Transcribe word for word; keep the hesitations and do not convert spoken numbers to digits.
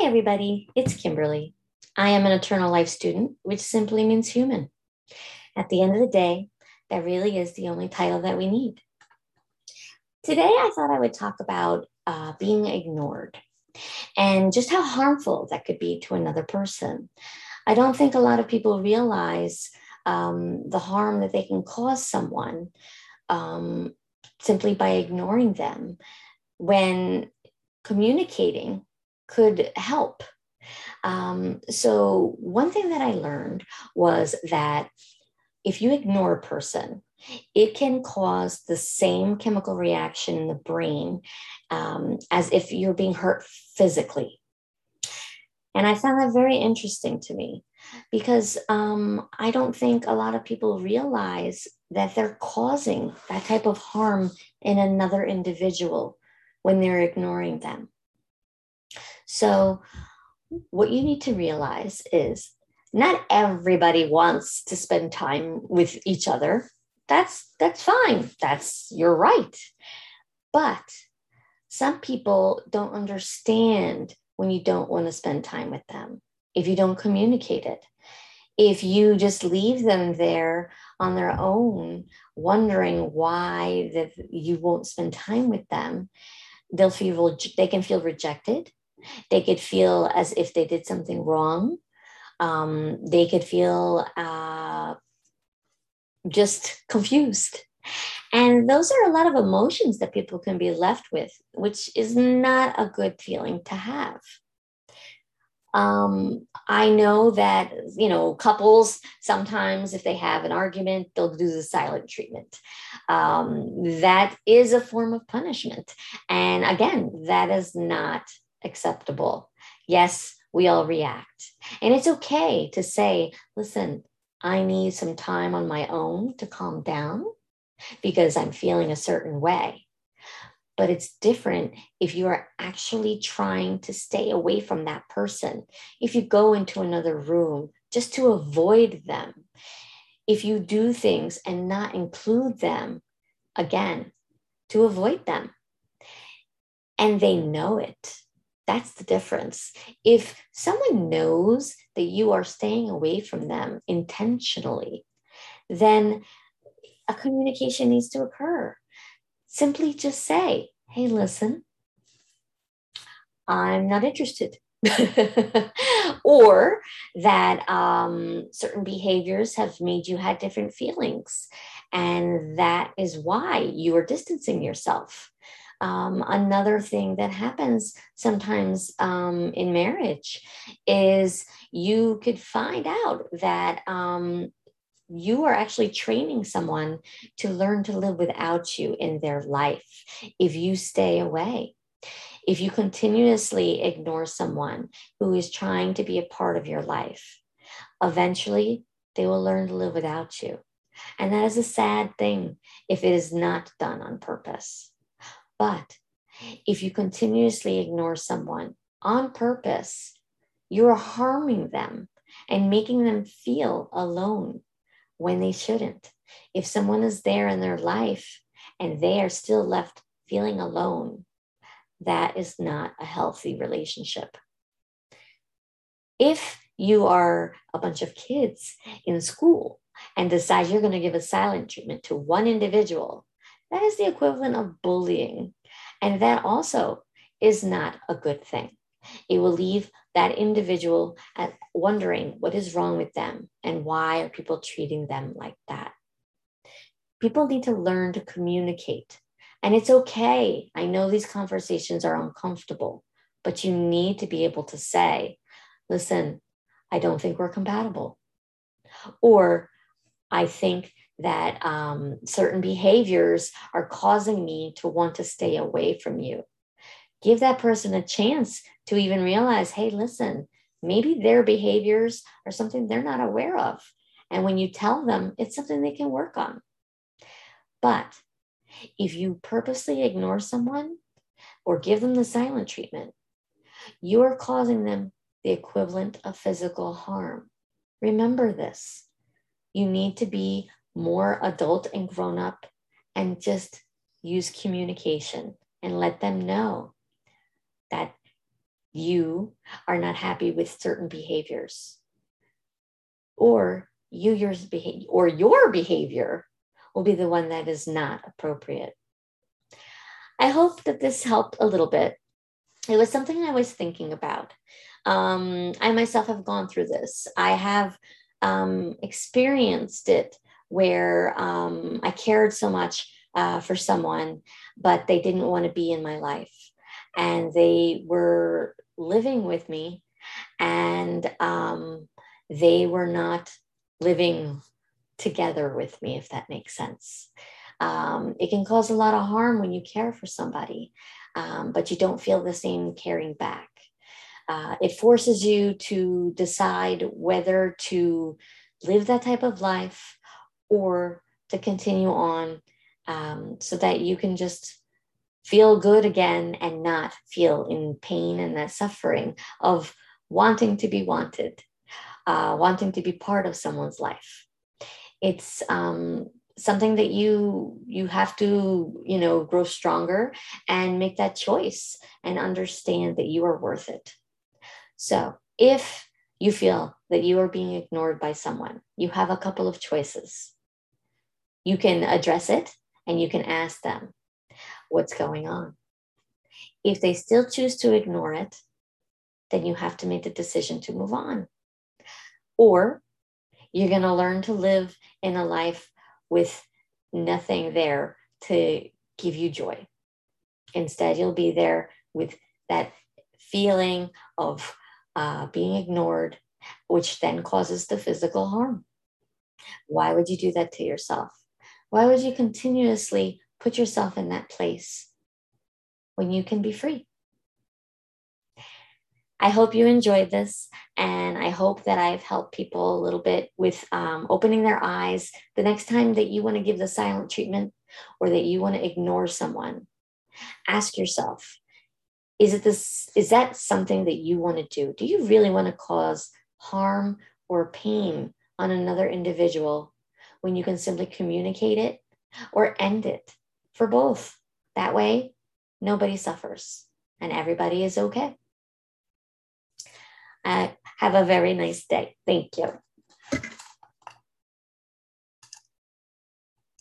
Hey everybody, it's Kimberly. I am an eternal life student, which simply means human. At the end of the day, that really is the only title that we need. Today, I thought I would talk about uh, being ignored and just how harmful that could be to another person. I don't think a lot of people realize um, the harm that they can cause someone um, simply by ignoring them when communicating could help. Um, so one thing that I learned was that if you ignore a person, it can cause the same chemical reaction in the brain um, as if you're being hurt physically. And I found that very interesting to me because um, I don't think a lot of people realize that they're causing that type of harm in another individual when they're ignoring them. So what you need to realize is not everybody wants to spend time with each other. That's, that's fine. That's, you're right. But some people don't understand when you don't want to spend time with them, if you don't communicate it, if you just leave them there on their own, wondering why that you won't spend time with them, they'll feel, they can feel rejected. They could feel as if they did something wrong. Um, they could feel uh, just confused. And those are a lot of emotions that people can be left with, which is not a good feeling to have. Um, I know that, you know, couples, sometimes if they have an argument, they'll do the silent treatment. Um, that is a form of punishment. And again, that is not acceptable. Yes, we all react. And it's okay to say, listen, I need some time on my own to calm down because I'm feeling a certain way. But it's different if you are actually trying to stay away from that person. If you go into another room just to avoid them, if you do things and not include them, again, to avoid them. And they know it. That's the difference. If someone knows that you are staying away from them intentionally, then a communication needs to occur. Simply just say, hey, listen, I'm not interested. Or that um, certain behaviors have made you have different feelings. And that is why you are distancing yourself. Um, another thing that happens sometimes um, in marriage is you could find out that um, you are actually training someone to learn to live without you in their life if you stay away. If you continuously ignore someone who is trying to be a part of your life, eventually they will learn to live without you. And that is a sad thing if it is not done on purpose. But if you continuously ignore someone on purpose, you are harming them and making them feel alone when they shouldn't. If someone is there in their life and they are still left feeling alone, that is not a healthy relationship. If you are a bunch of kids in school and decide you're going to give a silent treatment to one individual, that is the equivalent of bullying. And that also is not a good thing. It will leave that individual at wondering what is wrong with them and why are people treating them like that. People need to learn to communicate. And it's okay. I know these conversations are uncomfortable, but you need to be able to say, listen, I don't think we're compatible. Or I think that um, certain behaviors are causing me to want to stay away from you. Give that person a chance to even realize, hey, listen, maybe their behaviors are something they're not aware of. And when you tell them, it's something they can work on. But if you purposely ignore someone or give them the silent treatment, you are causing them the equivalent of physical harm. Remember this. You need to be more adult and grown up and just use communication and let them know that you are not happy with certain behaviors, or you your behavior or your behavior will be the one that is not appropriate. I hope that this helped a little bit. It was something I was thinking about. Um, I myself have gone through this. I have um, experienced it where um, I cared so much uh, for someone, but they didn't want to be in my life. And they were living with me, and um, they were not living together with me, if that makes sense. Um, it can cause a lot of harm when you care for somebody, um, but you don't feel the same caring back. Uh, it forces you to decide whether to live that type of life or to continue on um, so that you can just feel good again and not feel in pain and that suffering of wanting to be wanted, uh, wanting to be part of someone's life. It's um, something that you you have to, you know, grow stronger and make that choice and understand that you are worth it. So if you feel that you are being ignored by someone, you have a couple of choices. You can address it and you can ask them, what's going on? If they still choose to ignore it, then you have to make the decision to move on. Or you're going to learn to live in a life with nothing there to give you joy. Instead, you'll be there with that feeling of uh, being ignored, which then causes the physical harm. Why would you do that to yourself? Why would you continuously put yourself in that place when you can be free? I hope you enjoyed this, and I hope that I've helped people a little bit with um, opening their eyes the next time that you want to give the silent treatment or that you want to ignore someone. Ask yourself, is it this, is that something that you want to do? Do you really want to cause harm or pain on another individual when you can simply communicate it or end it? For both. That way, nobody suffers and everybody is okay. Uh, have a very nice day. Thank you.